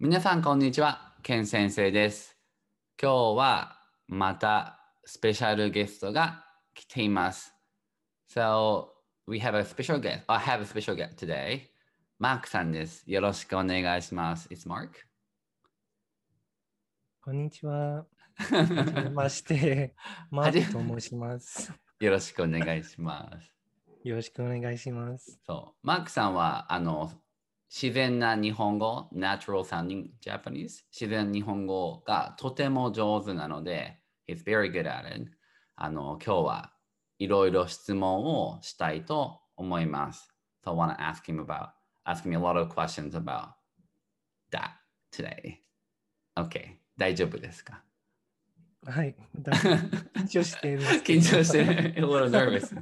皆さんこんにちは、ケン先生です。今日はまたスペシャルゲストが来ています。So, we have a special guest. I have a special guest today. Mark さんです。よろしくお願いします。It's Mark. こんにちは。はじめまして。Mark と申します。よろしくお願いします。よろしくお願いします。そう、マークさんは自然な日本語、Natural Sounding Japanese、自然日本語がとても上手なので、He's very good at it。今日はいろいろ質問をしたいと思います。So I want to ask me a lot of questions about that today. Okay、大丈夫ですか？はい、緊張しています。緊張してる。A little nervous.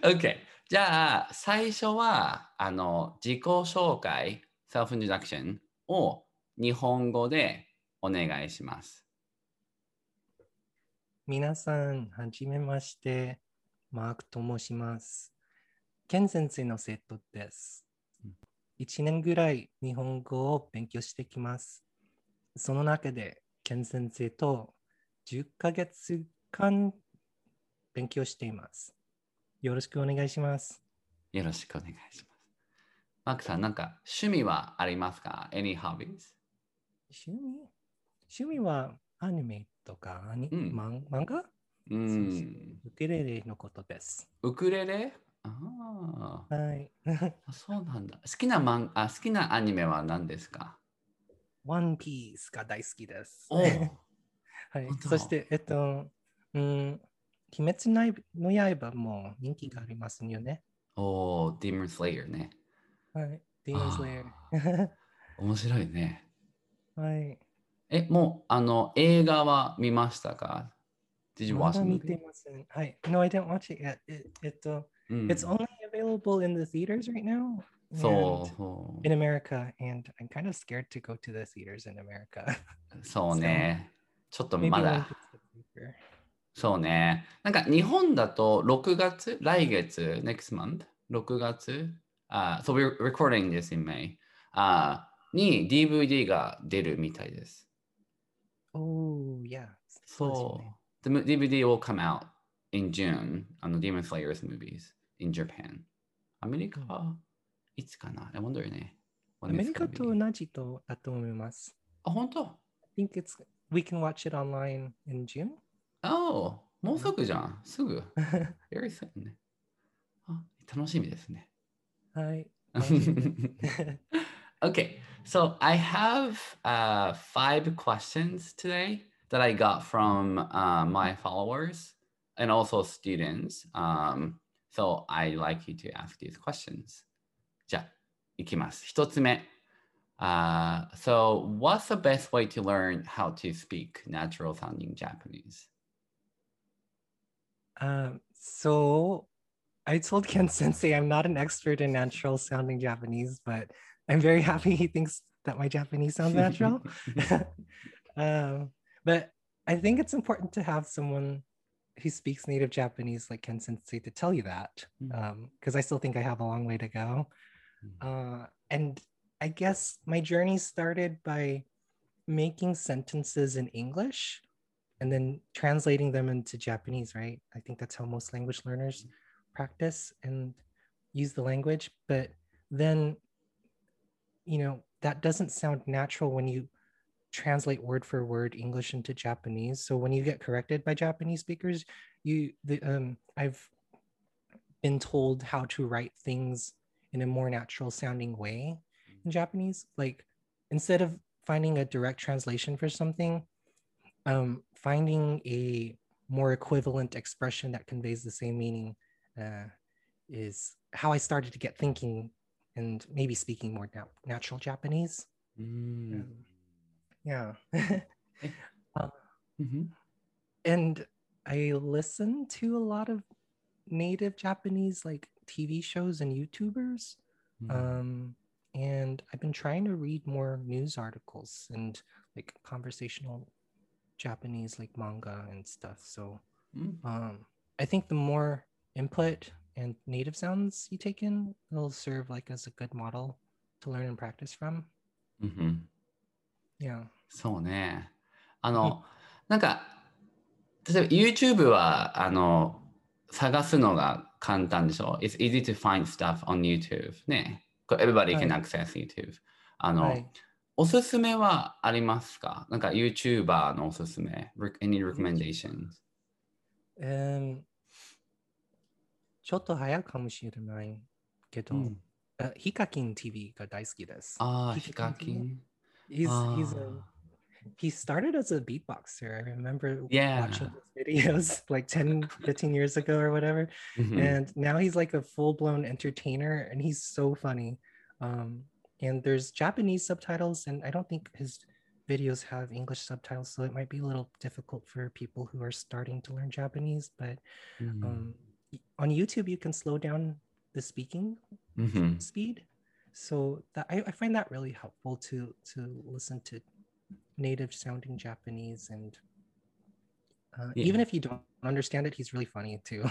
OK。じゃあ、最初は、自己紹介、self-introduction を日本語でお願いします。皆さん、はじめまして。マークと申します。ケン先生の生徒です。1年ぐらい日本語を勉強してきます。その中で、ケン先生と10ヶ月間勉強しています。よろしくお願いします。よろしくお願いします。マークさん、なんか趣味はありますか？ Any hobbies？ 趣味はアニメとか漫画、ウクレレのことです。ウクレレ？ああ。はい。そうなんだ。好きなアニメは何ですか？One Piece が大好きです。はい、そして、鬼滅の刃も人気がありますよね。Demon Slayer ね。はい、Demon Slayer。面白いね。はい。もう、映画は見ましたか？Did you watch it? 見てません。はい。No, I didn't watch it yet. It's only available in the theaters right now.So in America, and I'm kind of scared to go to the theaters in America. そうね。ちょっとまだ。そうね。なんか日本だと6月、来月、next month、6月、so we're recording this in May、に DVD が出るみたいです。Oh, yeah. そう。The DVD will come out in June, Demon Slayer's movies in Japan. アメリカいつかな？I wonder ね。アメリカと同じとだと思います。あ、本当？ I think we can watch it online in June. Oh, もうすぐじゃん。すぐ。Very soon ね。あ、楽しみですね。はい。Okay, so I have five questions today that I got from my followers and also students. So I'd like you to ask these questions.じゃあ、いきます。一つ目。So, what's the best way to learn how to speak natural sounding Japanese? So, I told Ken sensei I'm not an expert in natural sounding Japanese, but I'm very happy he thinks that my Japanese sounds natural. But I think it's important to have someone who speaks native Japanese like Ken sensei to tell you that, because I still think I have a long way to go.And I guess my journey started by making sentences in English and then translating them into Japanese, right? I think that's how most language learners practice and use the language. But then, you know, that doesn't sound natural when you translate word for word English into Japanese. So when you get corrected by Japanese speakers, I've been told how to write things in a more natural sounding way in Japanese. Like instead of finding a direct translation for something, finding a more equivalent expression that conveys the same meaning is how I started to get thinking and maybe speaking more natural Japanese. Yeah. And I listen to a lot of native Japanese like TV shows and YouTubers. And I've been trying to read more news articles and like conversational Japanese like manga and stuff. So I think the more input and native sounds you take in, it'll serve like as a good model to learn and practice from. うんうん、yeah. そうね。なんか例えば YouTube は探すのが簡単でしょ。 It's easy to find stuff on YouTube ね。Everybody can access YouTube、はい、はい、おすすめはありますか？なんか YouTuber のおすすめ Any recommendations？ ちょっと早くかもしれないけど、うん、Hikakin TV が大好きです。ああ、Hikakin。He started as a beatboxer. I remember watching his videos like 10, 15 years ago or whatever. Mm-hmm. And now he's like a full-blown entertainer and he's so funny. And there's Japanese subtitles and I don't think his videos have English subtitles, so it might be a little difficult for people who are starting to learn Japanese. But on YouTube, you can slow down the speaking speed. So that, I find that really helpful to listen to native sounding Japanese and yeah. Even if you don't understand it, he's really funny too.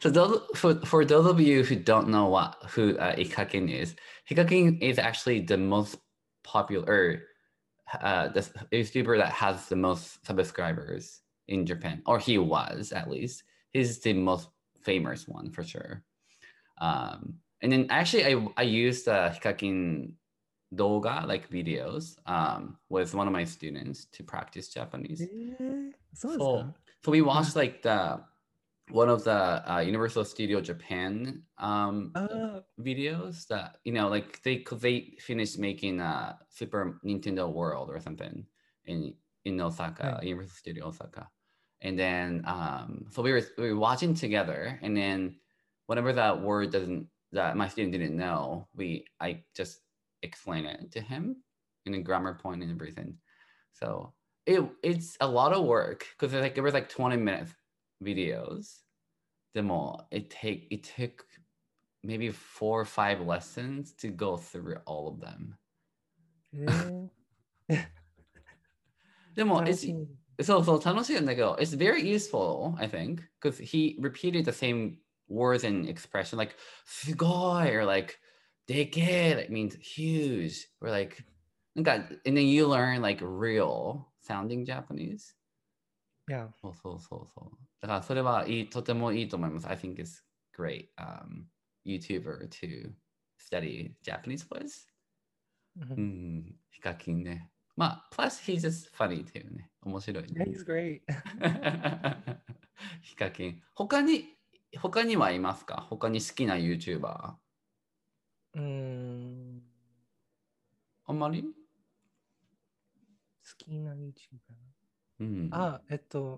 So those, for those of you who don't know who Hikakin is, Hikakin is actually the most popular the YouTuber that has the most subscribers in Japan, or he was at least. He's the most famous one for sure. And then actually I used Hikakin Doga, like videos, with one of my students to practice Japanese. So we watched like one of the Universal Studio Japan videos that, you know, like they finished making Super Nintendo World or something in Osaka, right. Universal Studio Osaka. And then so we were watching together, and then whenever that word that my student didn't know, I just explain it to him in a grammar point and everything. So it's a lot of work because like it was like 20-minute videos. It took maybe 4 or 5 lessons to go through all of them. It's very useful, I think, because he repeated the same words and expression like sugoi or like deke, that means huge. We're like, and then you learn like real sounding Japanese. Yeah. そう。だからそれはいい、とてもいいと思います。I think it's great YouTuber to study Japanese words. うん、ヒカキンね。まあ、plus he's just funny too ね。面白いね。He's great. ヒカキン。他にはいますか？他に好きな YouTuber？あんまり好きな YouTuber、うん、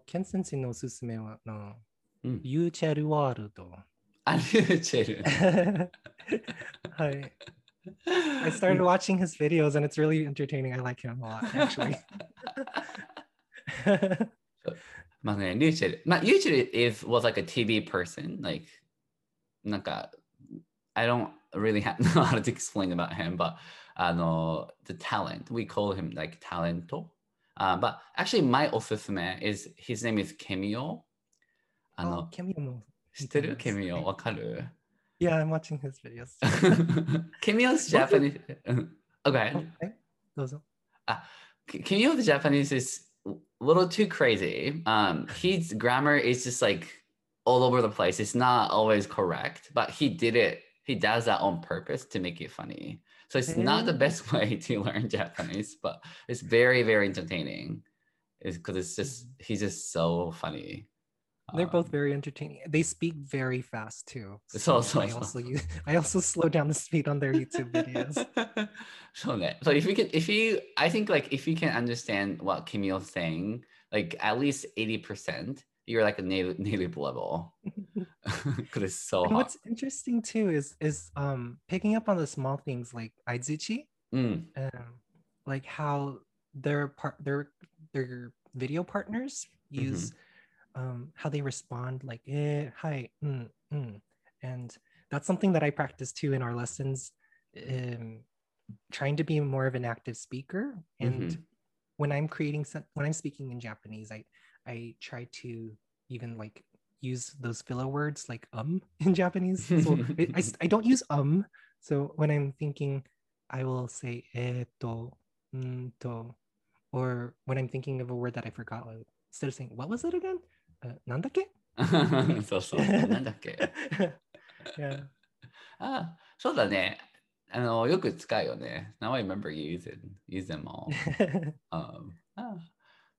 ケン先生のおすすめはユーチェルワールド。あ、ユーチェル。はい。I started watching his videos and it's really entertaining. I like him a lot, actually. まあね、ユーチェル。まあ、ユーチェル was like a TV person. Like, なんか、I don't really know how to explain about him, but the talent, we call him like talento. But actually my osusume is, his name is Kemio. Kemio, わかる? Yeah, I'm watching his videos. Kemio's Japanese. Okay. Kemio's Japanese is a little too crazy. His grammar is just like all over the place. It's not always correct, but he did it. He does that on purpose to make it funny. So it's not the best way to learn Japanese, but it's very, very entertaining. It's because it's just, he's just so funny. They're both very entertaining. They speak very fast too. I also slow down the speed on their YouTube videos. So if you can understand what Camille's saying, like at least 80%, you're like a native level. Because it's so hot. What's interesting too is picking up on the small things like aizuchi, like how their video partners use how they respond, like hi, and that's something that I practice too in our lessons, trying to be more of an active speaker. And when I'm speaking in Japanese, I try to even like use those filler words like in Japanese. So I don't use so when I'm thinking I will say eto, to, or when I'm thinking of a word that I forgot, instead of saying what was it again? Nandake? So so. Nandake. Yeah. Ah, so da ne. よく使うよね。Now I remember you use them all.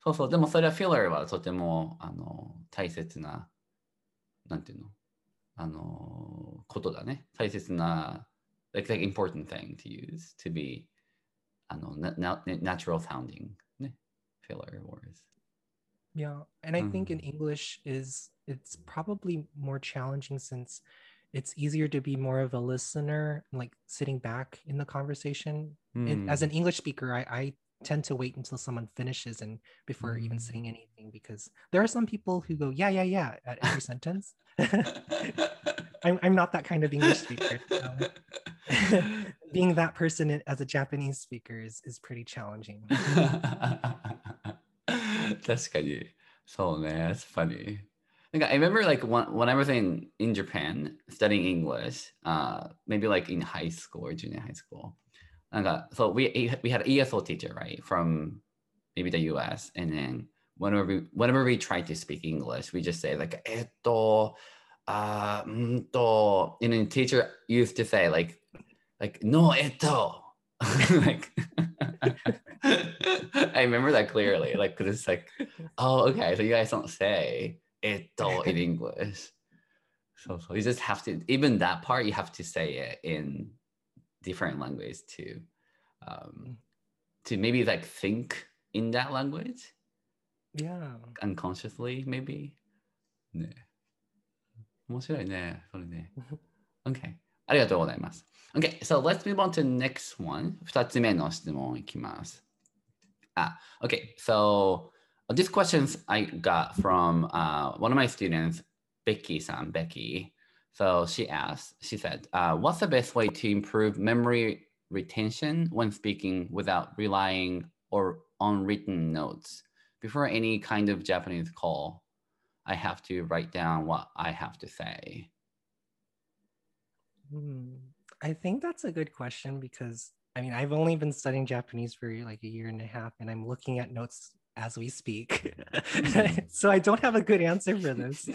そうそう。でもそれはフィラーはとても大切な、なんていうの、ことだね。大切な、like important thing to use to be natural sounding ね。Filler words. Yeah, and I think in English it's probably more challenging since.It's easier to be more of a listener, like sitting back in the conversation. Mm. As an English speaker, I tend to wait until someone finishes and before even saying anything, because there are some people who go, yeah, yeah, yeah, at every sentence. I'm not that kind of English speaker. So. Being that person as a Japanese speaker is pretty challenging. 確かに。そうね。That's funny.Like, I remember like when I was in Japan studying English, maybe like in high school or junior high school. So we had an ESL teacher, right, from maybe the US. And then whenever we tried to speak English, we just say like, and then the teacher used to say like no, eto. Like, I remember that clearly, like, because it's like, oh, okay, so you guys don't say.in English. So you just have to, even that part, you have to say it in different language to maybe like think in that language. Yeah. Unconsciously, maybe. ね。面白いね。それね。Okay. ありがとうございます。Okay. So let's move on to the next one. 2つ目の質問いきます。Okay. So...These questions I got from one of my students, Becky. So she said, what's the best way to improve memory retention when speaking without relying on written notes? Before any kind of Japanese call, I have to write down what I have to say. I think that's a good question because, I mean, I've only been studying Japanese for like a year and a half, and I'm looking at notes.As we speak. So I don't have a good answer for this.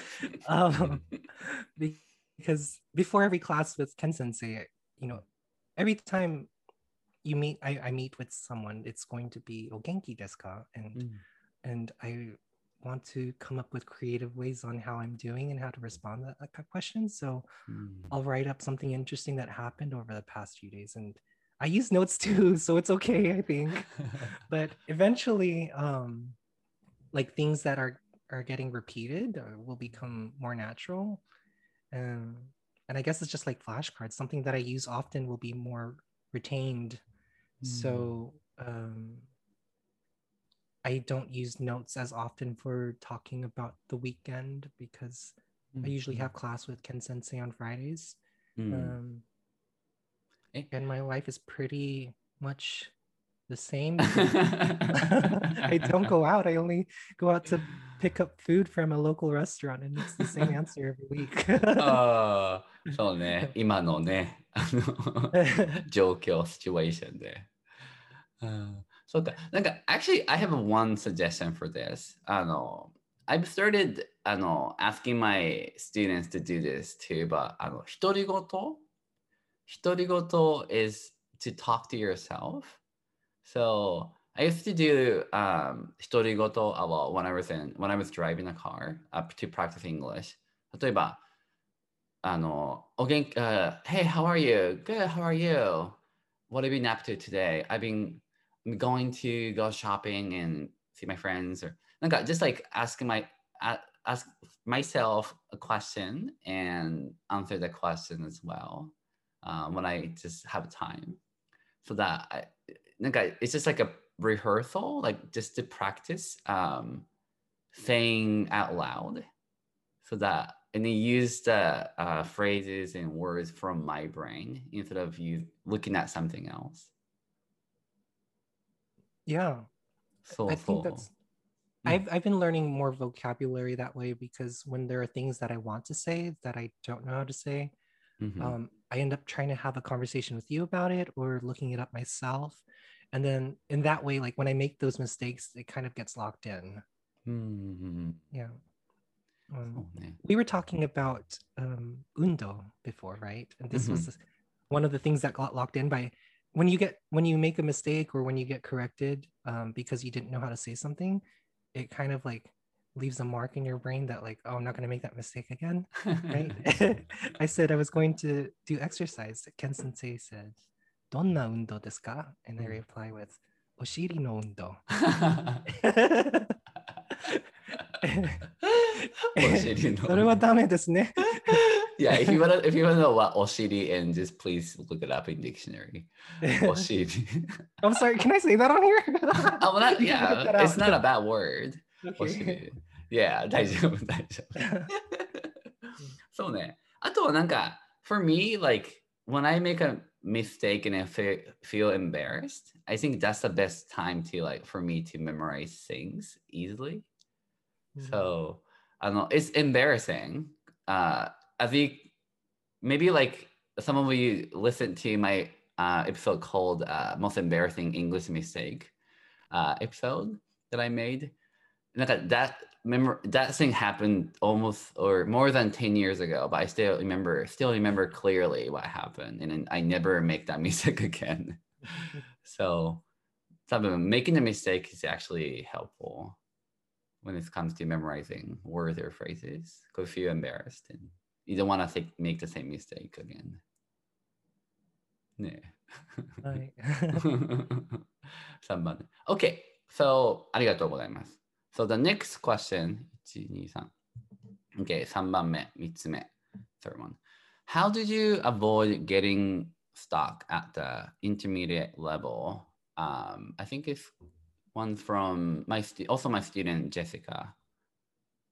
Because before every class with Ken sensei, you know, every time you meet, I meet with someone, it's going to be "O genki desu ka?" And I want to come up with creative ways on how I'm doing and how to respond to that question. So I'll write up something interesting that happened over the past few days, and I use notes too, so it's okay, I think. But eventually, like things that are getting repeated will become more natural. And I guess it's just like flashcards. Something that I use often will be more retained. So I don't use notes as often for talking about the weekend because I usually have class with Ken sensei on Fridays. And my life is pretty much the same. I don't go out. I only go out to pick up food from a local restaurant, and it's the same answer every week. そうね。今のね、状況、situation で。そうか。なんか、actually, I have one suggestion for this. I've started asking my students to do this too, but 独り言 is to talk to yourself. So I used to do 独り言 a lot when I was driving a car up to practice English. 例えば、Hey, how are you? Good, how are you? What have you been up to today? I'm going to go shopping and see my friends. Or なんか just like ask myself a question and answer the question as well.When I just have time, so that it's just like a rehearsal, like just to practice saying out loud, so that and then use the phrases and words from my brain instead of you looking at something else. Yeah, so I think that's. I've been learning more vocabulary that way because when there are things that I want to say that I don't know how to say. Mm-hmm. I end up trying to have a conversation with you about it or looking it up myself. And then in that way, like when I make those mistakes, it kind of gets locked in. Mm-hmm. Yeah. We were talking about undo before, right? And this mm-hmm. was one of the things that got locked in by when you make a mistake or when you get corrected because you didn't know how to say something, it kind of like leaves a mark in your brain that like, oh, I'm not going to make that mistake again, right? I said I was going to do exercise. Ken sensei said, "Donna undo desu ka?" And I reply with, "Oshiri no undo." Yeah, if you want to know what oshiri is, just please look it up in dictionary. Oshiri. I'm sorry, can I say that on here? Yeah, it's not a bad word. Okay. Yeah, 大丈夫。 そうね。あとはなんか for me, like when I make a mistake and I feel embarrassed, I think that's the best time to like for me to memorize things easily. So, it's embarrassing. I think maybe like some of you listened to my episode called Most Embarrassing English Mistake episode that I made. That thing happened almost or more than 10 years ago, but I still remember clearly what happened, and then I never make that mistake again. So, making a mistake is actually helpful when it comes to memorizing words or phrases, because you feel embarrassed and you don't want to make the same mistake again. Yeah. Right. 3番目. Okay, so ありがとうございます。So the next question, 1, 2, 3. Okay, 3番目、3つ目、third one. How did you avoid getting stuck at the intermediate level? I think it's one from my student Jessica.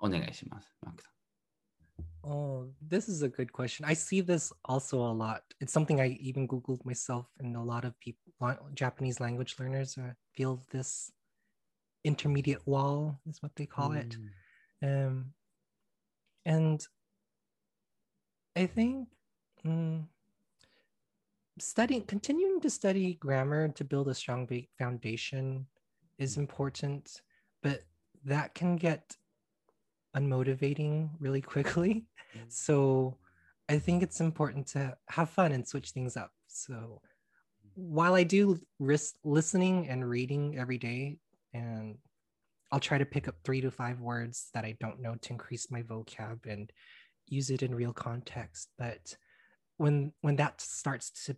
お願いします。Mark. Oh, this is a good question. I see this also a lot. It's something I even Googled myself, and a lot of people, Japanese language learners, feel this intermediate wall is what they call it. And I think continuing to study grammar to build a strong foundation is important, but that can get unmotivating really quickly. So I think it's important to have fun and switch things up. So while I do listening and reading every day, and I'll try to pick up 3 to 5 words that I don't know to increase my vocab and use it in real context. But when that starts to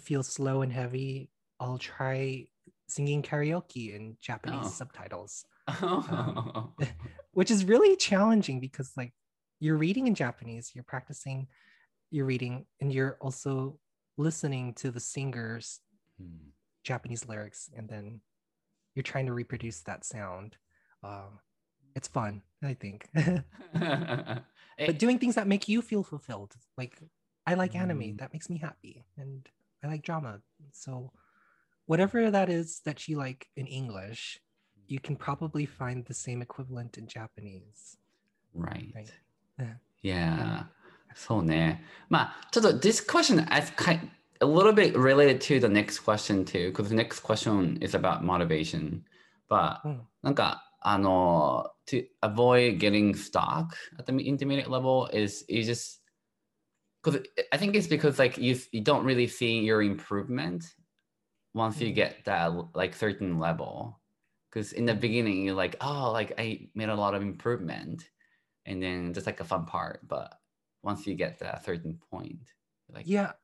feel slow and heavy, I'll try singing karaoke in Japanese subtitles. Which is really challenging because like you're reading in Japanese, you're practicing, you're reading, and you're also listening to the singer's Japanese lyrics, and then you're trying to reproduce that sound. It's fun, I think. But doing things that make you feel fulfilled. Like I like anime, that makes me happy, and I like drama. So whatever that is that you like in English, you can probably find the same equivalent in Japanese. Right. Yeah. So, ne. This question is kind a little bit related to the next question too, because the next question is about motivation. But to avoid getting stuck at the intermediate level is you just, because I think it's because like you don't really see your improvement once you get that like certain level. Because in the beginning, you're like, oh, like I made a lot of improvement. And then that's like a fun part. But once you get to a certain point, you're like, yeah.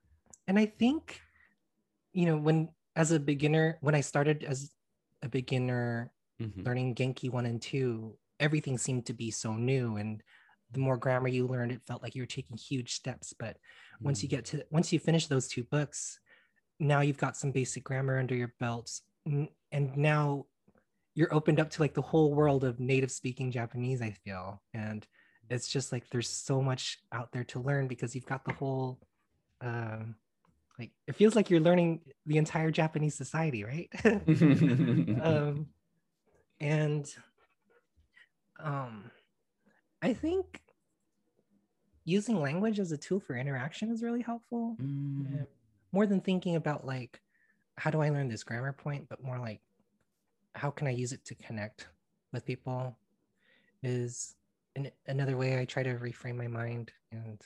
And I think, when I started as a beginner learning Genki 1 and 2, everything seemed to be so new. And the more grammar you learned, it felt like you were taking huge steps. But once you finish those 2 books, now you've got some basic grammar under your belt. And now you're opened up to like the whole world of native speaking Japanese, I feel. And it's just like, there's so much out there to learn because you've got the whole, like, it feels like you're learning the entire Japanese society, right? I think using language as a tool for interaction is really helpful. Mm. Yeah. More than thinking about like, how do I learn this grammar point, but more like, how can I use it to connect with people is another way I try to reframe my mind, and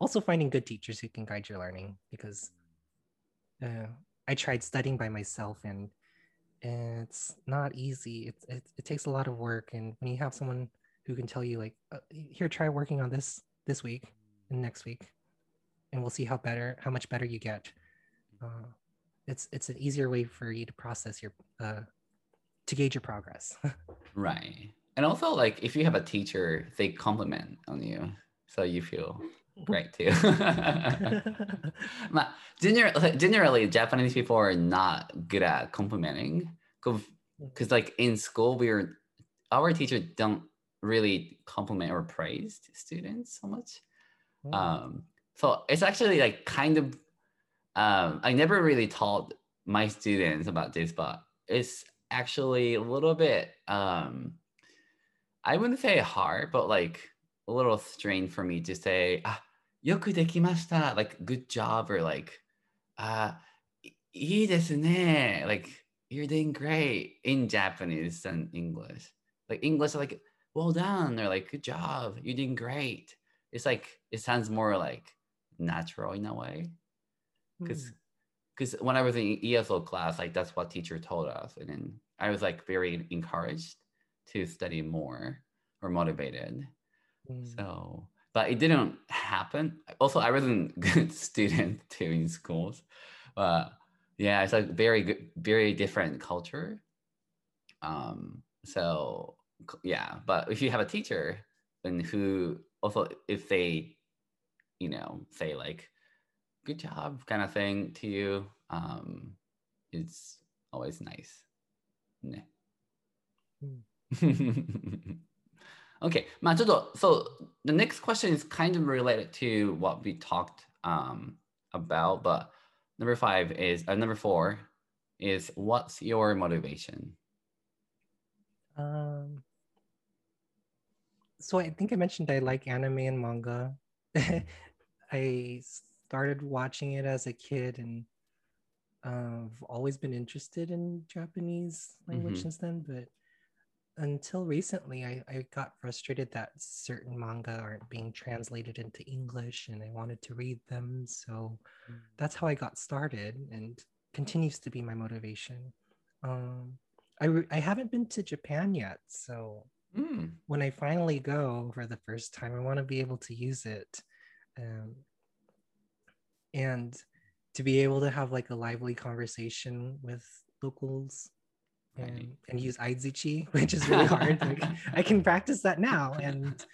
also finding good teachers who can guide your learning, because I tried studying by myself and it's not easy. It takes a lot of work, and when you have someone who can tell you like, here, try working on this week and next week, and we'll see how much better you get. It's an easier way for you to process to gauge your progress. Right. And also like if you have a teacher, they compliment on you. So you feel great too. But generally, Japanese people are not good at complimenting. Because like in school, our teachers don't really compliment or praise students so much. So it's actually like kind of, I never really taught my students about this, but it's actually a little bit, I wouldn't say hard, but like a little strain for me to say, yoku dekimashita, like good job, or like, ii desu ne, like you're doing great in Japanese and English. Like English, like well done, or like good job, you're doing great. It's like, it sounds more like natural in a way. Because when I was in ESL class, like that's what teacher told us. And then I was like very encouraged to study more or motivated. So, but it didn't happen. Also, I wasn't a good student too in schools. But yeah, it's like very good, very different culture. So yeah, but if you have a teacher and who also, if they, say like, good job kind of thing to you, it's always nice. Nah. Okay, so the next question is kind of related to what we talked about, but number four is what's your motivation? So I think I mentioned I like anime and manga. I started watching it as a kid, and I've always been interested in Japanese language since then, but until recently, I got frustrated that certain manga aren't being translated into English, and I wanted to read them. So that's how I got started, and continues to be my motivation. I haven't been to Japan yet, so when I finally go for the first time, I want to be able to use it, and to be able to have like a lively conversation with locals. And use aizuchi, which is really hard. Like, I can practice that now, and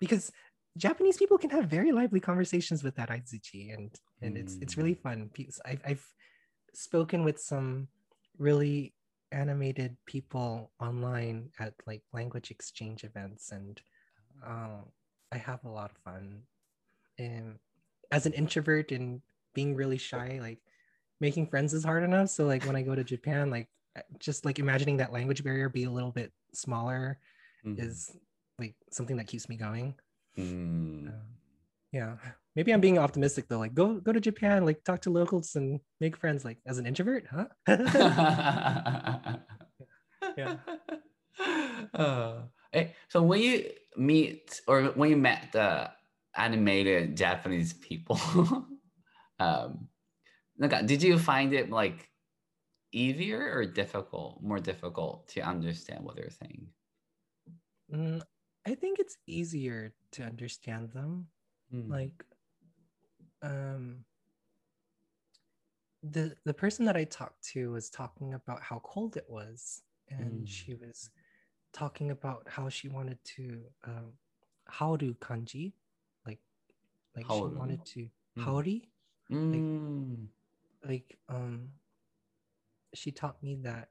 because Japanese people can have very lively conversations with that aizuchi, and it's really fun. I've spoken with some really animated people online at like language exchange events, and I have a lot of fun. And as an introvert and being really shy, like, making friends is hard enough. So like when I go to Japan, like just like imagining that language barrier be a little bit smaller is like something that keeps me going. Yeah, maybe I'm being optimistic though. Like go to Japan, like talk to locals and make friends. Like as an introvert, huh? Yeah. So when you met the animated Japanese people, did you find it like easier or more difficult to understand what they're saying? I think it's easier to understand them. Like the person that I talked to was talking about how cold it was, and she was talking about how she wanted to haoru kanji, like haoru. She wanted to haori. She taught me that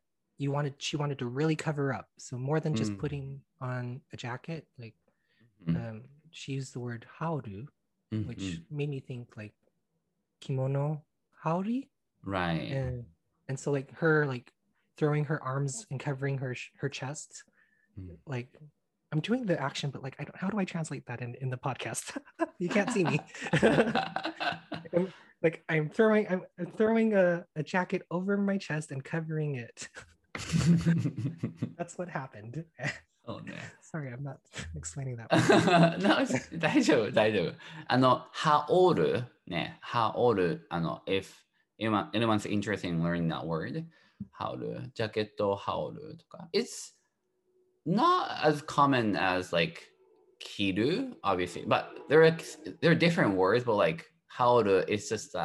she wanted to really cover up. So more than just putting on a jacket, like she used the word haoru, which made me think like kimono haori. Right. And so like her like throwing her arms and covering her chest, like I'm doing the action, but like, I don't, how do I translate that in the podcast? You can't see me. I'm throwing a jacket over my chest and covering it. That's what happened. Oh, no. Sorry, I'm not explaining that. No, it's 大丈夫、大丈夫。羽織るね、羽織るif anyone's interested in learning that word, 羽織る、ジャケットを羽織るとか。It's not as common as like 着る obviously, but there are different words, but like 羽織る is just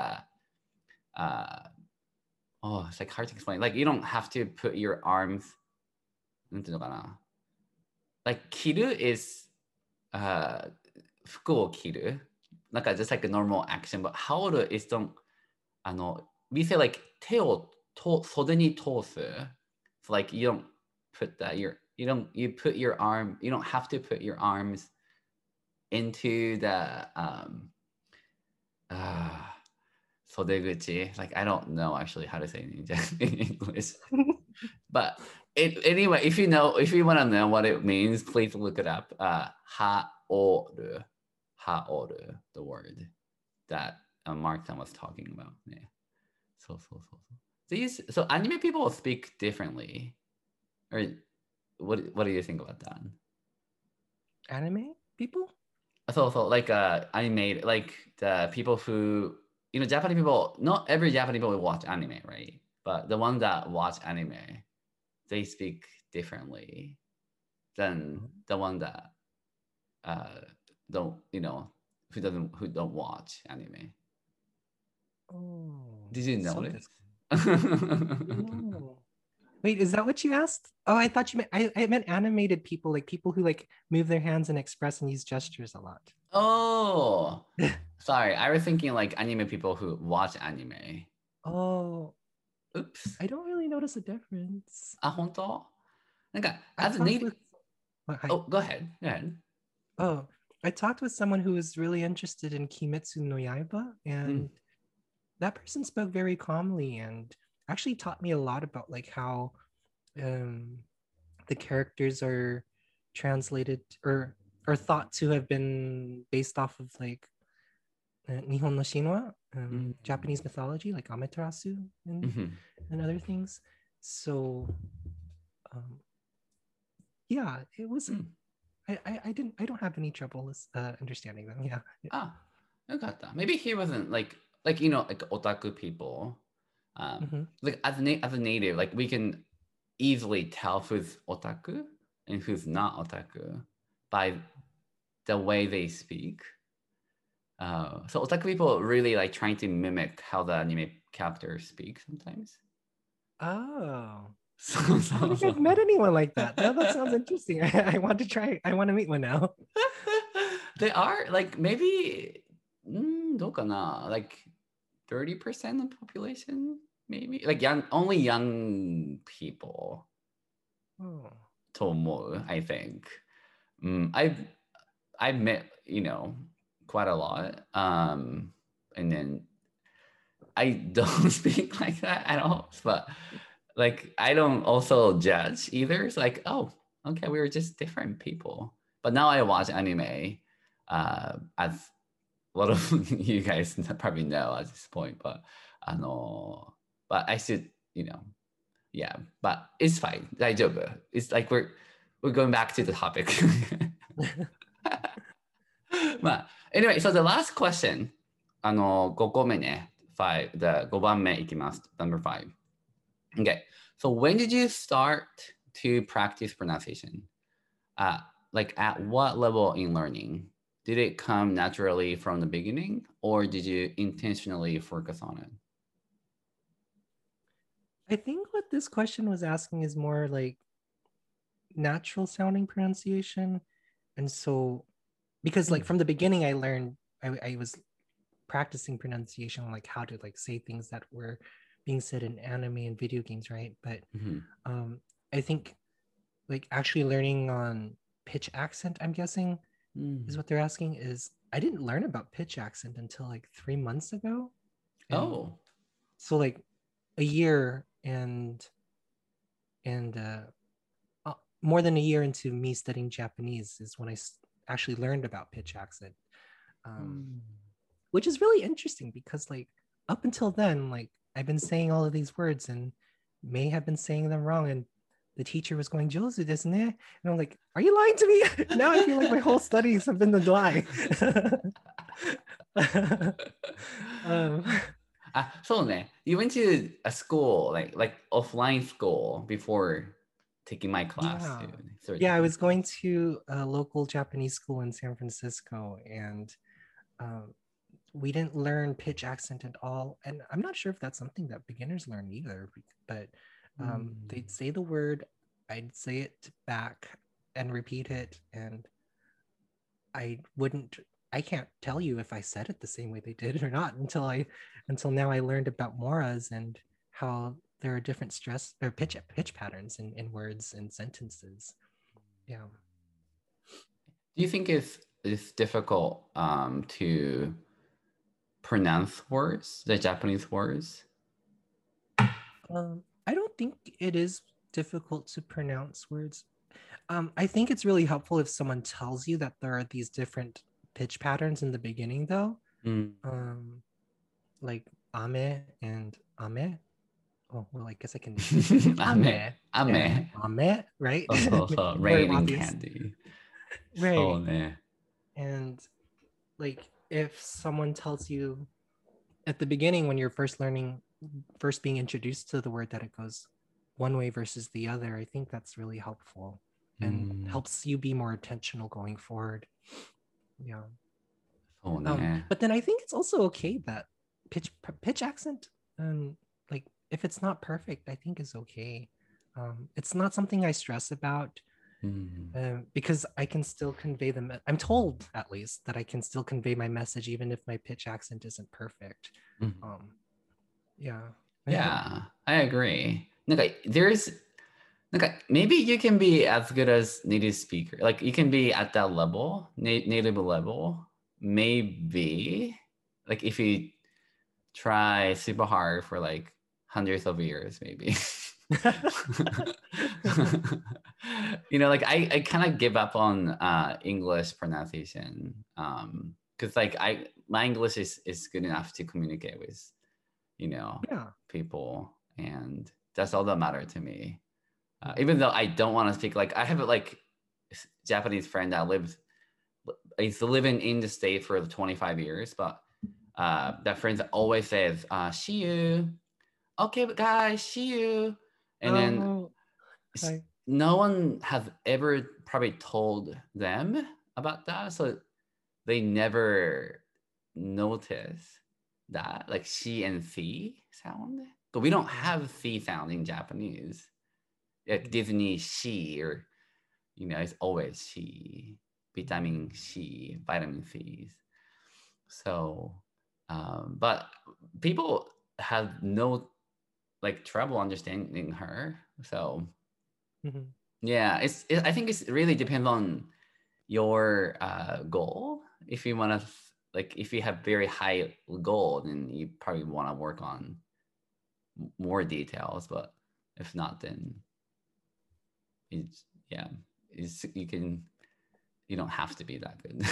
oh, it's like hard to explain. Like you don't have to put your arms なんていうのかな。Like, 着る is, 服を着る。なんか just like a normal action, but 羽織る is don't, we say like, 手を袖に通す。So like, you don't put that, you don't have to put your arms into the, 袖口. Like, I don't know actually how to say it in English. But anyway, if you want to know what it means, please look it up. Haoru, haoru, the word that Mark-san was talking about. Yeah. So. So anime people speak differently. Or what do you think about that? Anime people? So like anime, like the people who, Japanese people, not every Japanese people will watch anime, right? But the ones that watch anime, they speak differently than the one that don't, who don't watch anime. Oh, did you notice? No. Wait, is that what you asked? Oh, I thought you meant I meant animated people, like people who like move their hands and express and use gestures a lot. Oh, sorry, I was thinking like anime people who watch anime. Oh. Oops. I don't really notice a difference. あ、本当? なんか、as a native... Oh, go ahead. Oh, I talked with someone who was really interested in Kimetsu no Yaiba, and that person spoke very calmly and actually taught me a lot about like how the characters are translated or thought to have been based off of like Nihon no Shinwa, Japanese mythology, like Amaterasu and other things. So, yeah, it was. I don't have any trouble understanding them. Yeah. I got that. Maybe he wasn't like like otaku people. Like as a native, like we can easily tell who's otaku and who's not otaku by the way they speak. So otaku people really like trying to mimic how the anime characters speak sometimes. Oh, so. I don't think I've met anyone like that. No, that sounds interesting. I want to try. I want to meet one now. They are like maybe どうかな? Like 30% of the population, maybe like only young people. Oh. と思う, I think. I've met quite a lot, and then I don't speak like that at all, but like I don't also judge either. It's like, oh, okay, we were just different people. But now I watch anime, as a lot of you guys probably know at this point, but but I should, yeah, but it's fine. 大丈夫. It's like we're going back to the topic. But anyway, so the last question, 5個目ね、5番目いきます。Number 5. Okay, so when did you start to practice pronunciation? Like at what level in learning? Did it come naturally from the beginning or did you intentionally focus on it? I think what this question was asking is more like natural sounding pronunciation. And so because like from the beginning I learned, I was practicing pronunciation, like how to like say things that were being said in anime and video games, right? But I think like actually learning on pitch accent, I'm guessing is what they're asking, is I didn't learn about pitch accent until like 3 months ago. Oh. So like a year and more than a year into me studying Japanese is when I actually learned about pitch accent, which is really interesting because like up until then, like I've been saying all of these words and may have been saying them wrong, and the teacher was going, "Jozu desu ne," and I'm like, "Are you lying to me?" Now I feel like my whole studies have been the lie. そうね。You went to a school, like offline school before taking my class. Yeah, I was going to a local Japanese school in San Francisco, and we didn't learn pitch accent at all. And I'm not sure if that's something that beginners learn either, but they'd say the word, I'd say it back and repeat it, and I can't tell you if I said it the same way they did or not until now I learned about moras and how there are different stress or pitch patterns in words and sentences. Yeah. Do you think it's difficult to pronounce words, the Japanese words? I don't think it is difficult to pronounce words. I think it's really helpful if someone tells you that there are these different pitch patterns in the beginning, though. Like ame and ame. Oh, well, I guess I can. Ame, right? So, rain and candy. Right. Oh, man. And like if someone tells you at the beginning when you're first being introduced to the word that it goes one way versus the other, I think that's really helpful and helps you be more intentional going forward. Yeah. Oh, but then I think it's also okay that pitch accent, like if it's not perfect, I think is okay. It's not something I stress about because I can still convey them. I'm told at least that I can still convey my message even if my pitch accent isn't perfect. Yeah, I agree. Maybe you can be as good as native speaker. Like you can be at that level, native level. Maybe like if you try super hard for like hundreds of years, maybe. Like I kind of give up on English pronunciation because like my English is good enough to communicate with people, and that's all that mattered to me. Even though I don't want to speak, like I have like Japanese friend that is living in the state for 25 years, but that friend always says, "See you, okay, guys, see you," and then no one has ever probably told them about that, so they never notice that like "she" and "c" sound, but we don't have "c" sound in Japanese. At Disney, "she," or it's always "she," vitamin "she," vitamin C's. So, but people have no trouble understanding her. So, yeah, I think it really depends on your goal. If you want to, if you have very high goal, then you probably want to work on more details. But if not, then you don't have to be that good.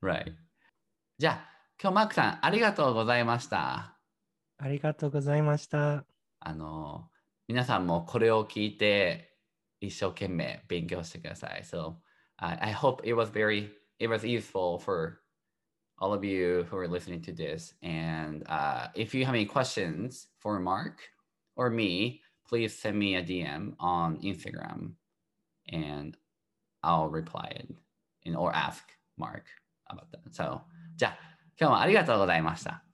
Right. じゃあ、今日マークさん、ありがとうございました。ありがとうございました。皆さんもこれを聞いて一生懸命勉強してください。So, I hope it was useful for all of you who are listening to this. And if you have any questions for Mark or me, please send me a DM on Instagram and I'll reply it or ask Mark about that. So, じゃあ、今日もありがとうございました。